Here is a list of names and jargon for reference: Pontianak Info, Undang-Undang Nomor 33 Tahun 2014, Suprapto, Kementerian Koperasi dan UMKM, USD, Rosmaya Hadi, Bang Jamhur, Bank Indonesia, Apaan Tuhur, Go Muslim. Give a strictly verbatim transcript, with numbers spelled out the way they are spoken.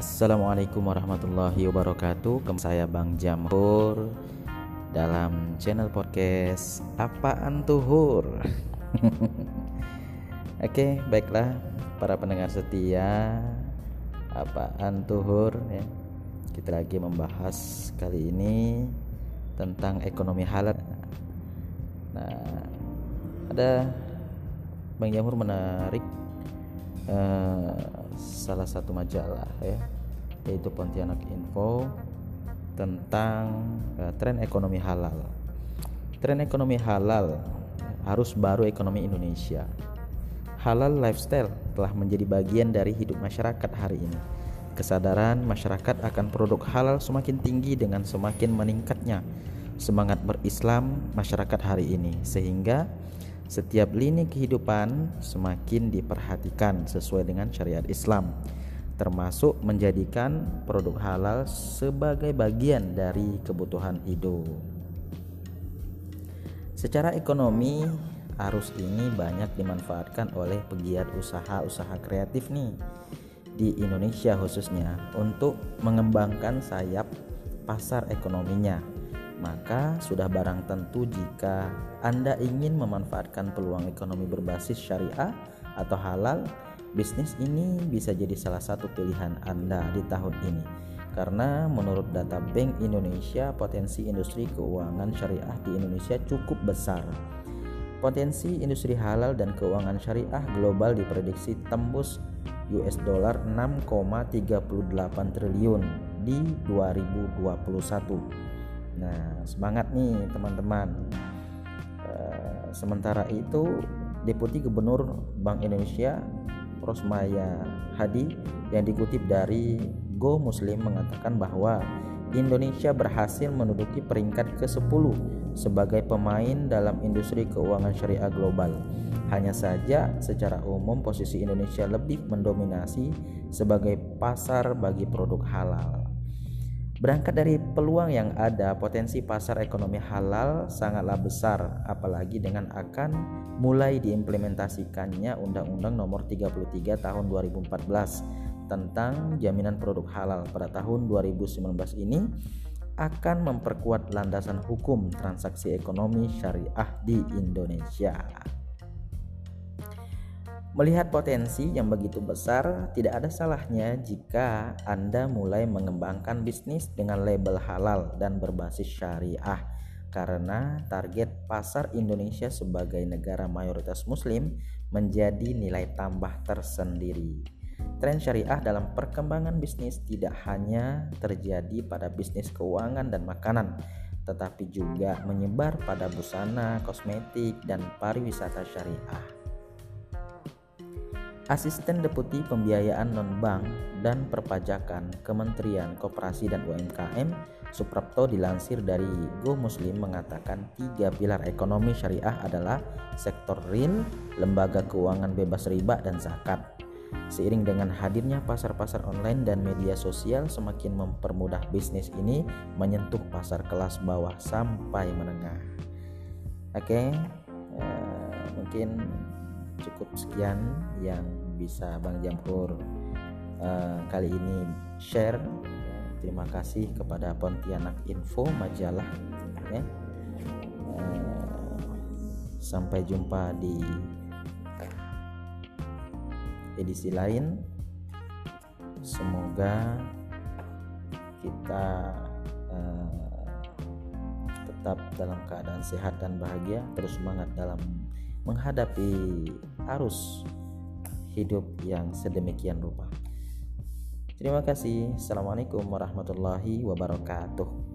Assalamualaikum warahmatullahi wabarakatuh. Kembali saya Bang Jamhur dalam channel podcast Apaan Tuhur. Oke, baiklah para pendengar setia Apaan Tuhur ya. Kita lagi membahas kali ini tentang ekonomi halal. Nah, ada Bang Jamhur menarik eh, salah satu majalah ya, yaitu Pontianak Info tentang uh, tren ekonomi halal. Tren ekonomi halal harus baru ekonomi Indonesia. Halal lifestyle telah menjadi bagian dari hidup masyarakat hari ini. Kesadaran masyarakat akan produk halal semakin tinggi dengan semakin meningkatnya semangat berislam masyarakat hari ini, sehingga setiap lini kehidupan semakin diperhatikan sesuai dengan syariat Islam, termasuk menjadikan produk halal sebagai bagian dari kebutuhan hidup. Secara ekonomi, arus ini banyak dimanfaatkan oleh pegiat usaha-usaha kreatif nih di Indonesia khususnya untuk mengembangkan sayap pasar ekonominya. Maka sudah barang tentu jika Anda ingin memanfaatkan peluang ekonomi berbasis syariah atau halal, bisnis ini bisa jadi salah satu pilihan Anda di tahun ini. Karena menurut data Bank Indonesia, potensi industri keuangan syariah di Indonesia cukup besar. Potensi industri halal dan keuangan syariah global diprediksi tembus U S D enam koma tiga delapan triliun di dua ribu dua puluh satu. Nah, semangat nih teman-teman. E, sementara itu, Deputi Gubernur Bank Indonesia Rosmaya Hadi yang dikutip dari Go Muslim mengatakan bahwa Indonesia berhasil menduduki peringkat kesepuluh sebagai pemain dalam industri keuangan syariah global. Hanya saja secara umum posisi Indonesia lebih mendominasi sebagai pasar bagi produk halal. Berangkat dari peluang yang ada, potensi pasar ekonomi halal sangatlah besar, apalagi dengan akan mulai diimplementasikannya Undang-Undang Nomor tiga puluh tiga Tahun dua ribu empat belas tentang jaminan produk halal pada tahun dua ribu sembilan belas ini akan memperkuat landasan hukum transaksi ekonomi syariah di Indonesia. Melihat potensi yang begitu besar, tidak ada salahnya jika Anda mulai mengembangkan bisnis dengan label halal dan berbasis syariah, karena target pasar Indonesia sebagai negara mayoritas muslim menjadi nilai tambah tersendiri. Tren syariah dalam perkembangan bisnis tidak hanya terjadi pada bisnis keuangan dan makanan, tetapi juga menyebar pada busana, kosmetik, dan pariwisata syariah. Asisten Deputi Pembiayaan Non-Bank dan Perpajakan Kementerian Koperasi dan U M K M Suprapto dilansir dari Go Muslim mengatakan tiga pilar ekonomi syariah adalah sektor real, lembaga keuangan bebas riba, dan zakat. Seiring dengan hadirnya pasar-pasar online dan media sosial semakin mempermudah bisnis ini menyentuh pasar kelas bawah sampai menengah. Oke, eh, mungkin cukup sekian yang bisa Bang Jamhur eh, kali ini share. Terima kasih kepada Pontianak Info majalah ya. eh, sampai jumpa di edisi lain. Semoga kita eh, tetap dalam keadaan sehat dan bahagia, terus semangat dalam menghadapi arus hidup yang sedemikian rupa. Terima kasih. Assalamualaikum warahmatullahi wabarakatuh.